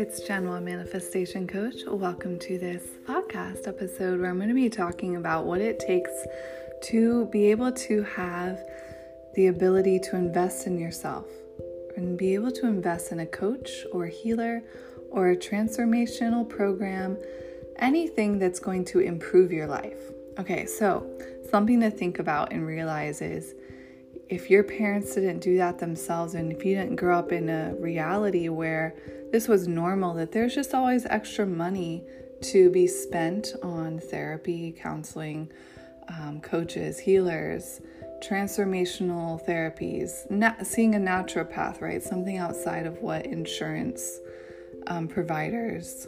it's Jenwa, Manifestation Coach. Welcome to this podcast episode where I'm going to be talking about what it takes to be able to have the ability to invest in yourself and be able to invest in a coach or a healer or a transformational program, anything that's going to improve your life. Okay, so something to think about and realize is if your parents didn't do that themselves, and if you didn't grow up in a reality where this was normal, that there's just always extra money to be spent on therapy, counseling, coaches, healers, transformational therapies, seeing a naturopath, right? Something outside of what insurance providers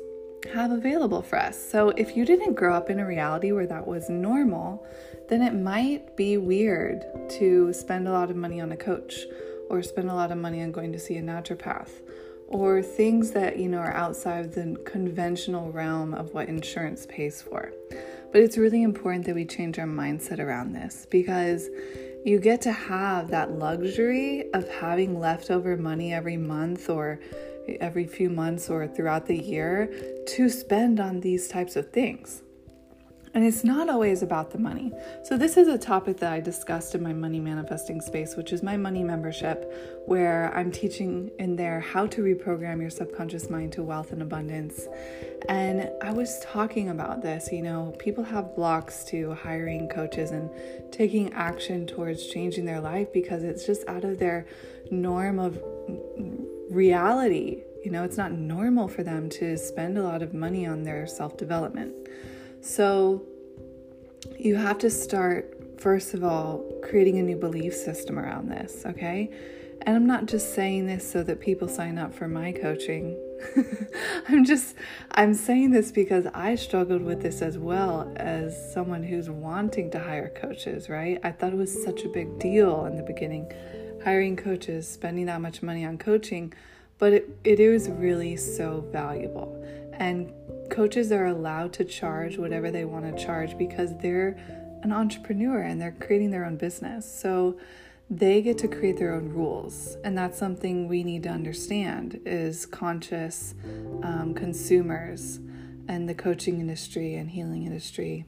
have available for us. So if you didn't grow up in a reality where that was normal, then it might be weird to spend a lot of money on a coach or spend a lot of money on going to see a naturopath or things that, you know, are outside of the conventional realm of what insurance pays for. But it's really important that we change our mindset around this, because you get to have that luxury of having leftover money every month or every few months or throughout the year to spend on these types of things. And it's not always about the money. So this is a topic that I discussed in my money manifesting space, which is my money membership, where I'm teaching in there how to reprogram your subconscious mind to wealth and abundance. And I was talking about this, you know, people have blocks to hiring coaches and taking action towards changing their life because it's just out of their norm of reality. You know, it's not normal for them to spend a lot of money on their self-development. So you have to start, first of all, creating a new belief system around this, okay? And I'm not just saying this so that people sign up for my coaching. I'm saying this because I struggled with this as well as someone who's wanting to hire coaches, right? I thought it was such a big deal in the beginning, hiring coaches, spending that much money on coaching, but it is really so valuable. And coaches are allowed to charge whatever they want to charge because they're an entrepreneur and they're creating their own business. So they get to create their own rules. And that's something we need to understand is conscious consumers and the coaching industry and healing industry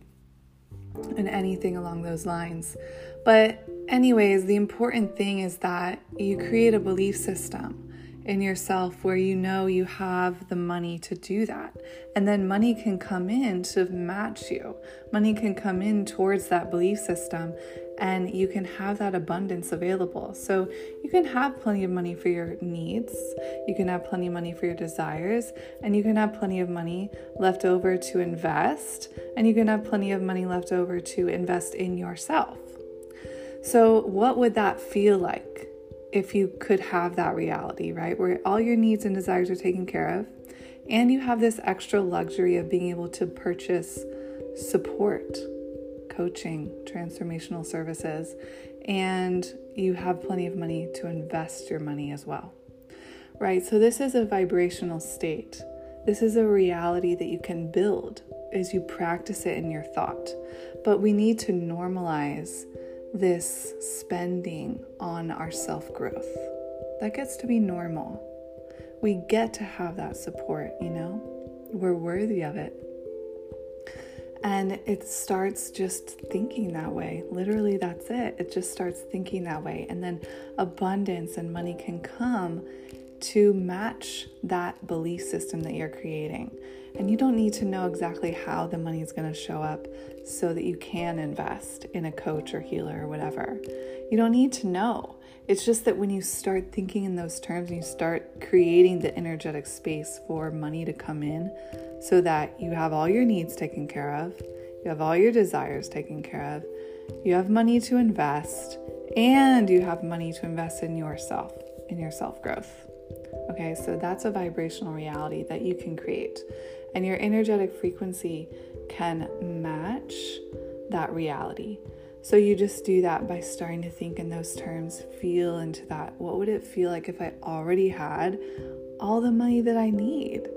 and anything along those lines. But anyways, the important thing is that you create a belief system in yourself where you know you have the money to do that. And then money can come in to match you. Money can come in towards that belief system and you can have that abundance available. So you can have plenty of money for your needs. You can have plenty of money for your desires, and you can have plenty of money left over to invest, and you can have plenty of money left over to invest in yourself. So what would that feel like? If you could have that reality, right? Where all your needs and desires are taken care of, and you have this extra luxury of being able to purchase support, coaching, transformational services, and you have plenty of money to invest your money as well, right? So this is a vibrational state. This is a reality that you can build as you practice it in your thought. But we need to normalize this spending on our self-growth. That gets to be normal. We get to have that support, you know? We're worthy of it. And it starts just thinking that way. Literally, that's it. It just starts thinking that way. And then abundance and money can come to match that belief system that you're creating. And you don't need to know exactly how the money is going to show up so that you can invest in a coach or healer or whatever. You don't need to know. It's just that when you start thinking in those terms and you start creating the energetic space for money to come in so that you have all your needs taken care of, you have all your desires taken care of, you have money to invest, and you have money to invest in yourself, in your self-growth. Okay, so that's a vibrational reality that you can create. And your energetic frequency can match that reality. So you just do that by starting to think in those terms, feel into that. What would it feel like if I already had all the money that I need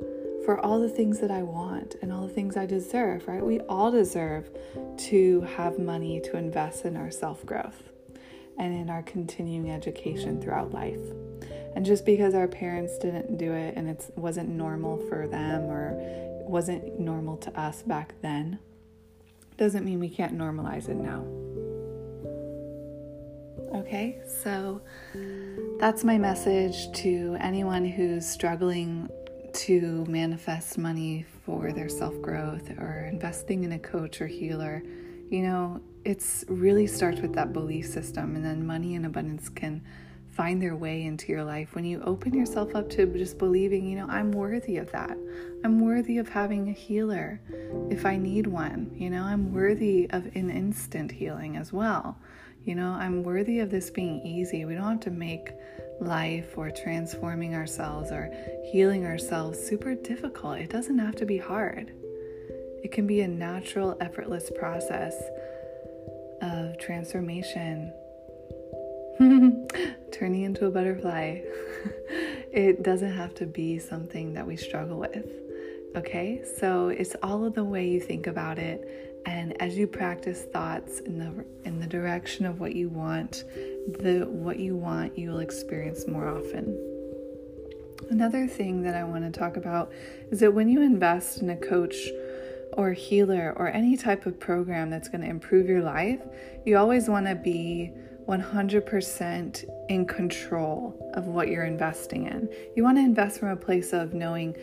for all the things that I want and all the things I deserve, right? We all deserve to have money to invest in our self-growth and in our continuing education throughout life. And just because our parents didn't do it and it wasn't normal for them or it wasn't normal to us back then, doesn't mean we can't normalize it now. Okay, so that's my message to anyone who's struggling to manifest money for their self-growth or investing in a coach or healer. You know, it's really starts with that belief system, and then money and abundance can find their way into your life when you open yourself up to just believing, you know, I'm worthy of that. I'm worthy of having a healer if I need one. You know, I'm worthy of an instant healing as well. You know, I'm worthy of this being easy. We don't have to make life or transforming ourselves or healing ourselves super difficult. It doesn't have to be hard. It can be a natural, effortless process of transformation. Turning into a butterfly. It doesn't have to be something that we struggle with. Okay, so it's all of the way you think about it, and as you practice thoughts in the direction of what you want, you will experience more often. Another thing that I want to talk about is that when you invest in a coach or healer or any type of program that's going to improve your life, you always want to be 100% in control of what you're investing in. You want to invest from a place of knowing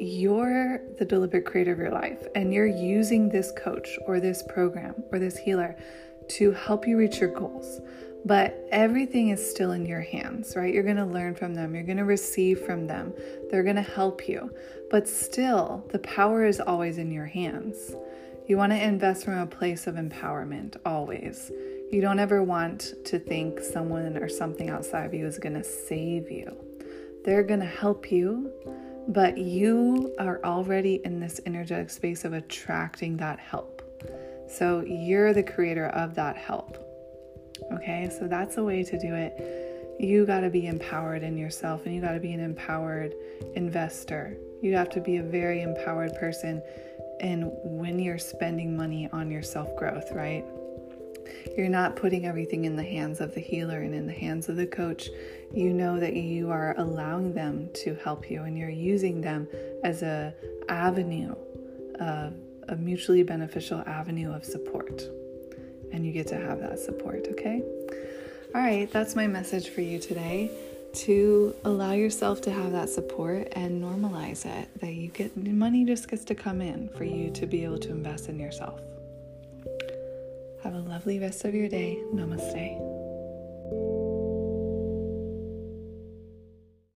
you're the deliberate creator of your life, and you're using this coach or this program or this healer to help you reach your goals. But everything is still in your hands, right? You're going to learn from them. You're going to receive from them. They're going to help you. But still, the power is always in your hands. You want to invest from a place of empowerment, always. You don't ever want to think someone or something outside of you is going to save you. They're going to help you, but you are already in this energetic space of attracting that help. So you're the creator of that help. Okay, so that's a way to do it. You got to be empowered in yourself, and you got to be an empowered investor. You have to be a very empowered person, and when you're spending money on your self-growth, right? You're not putting everything in the hands of the healer and in the hands of the coach. You know that you are allowing them to help you, and you're using them as a mutually beneficial avenue of support. And you get to have that support, okay? All right, that's my message for you today, to allow yourself to have that support and normalize it, that you get money just gets to come in for you to be able to invest in yourself. Have a lovely rest of your day. Namaste.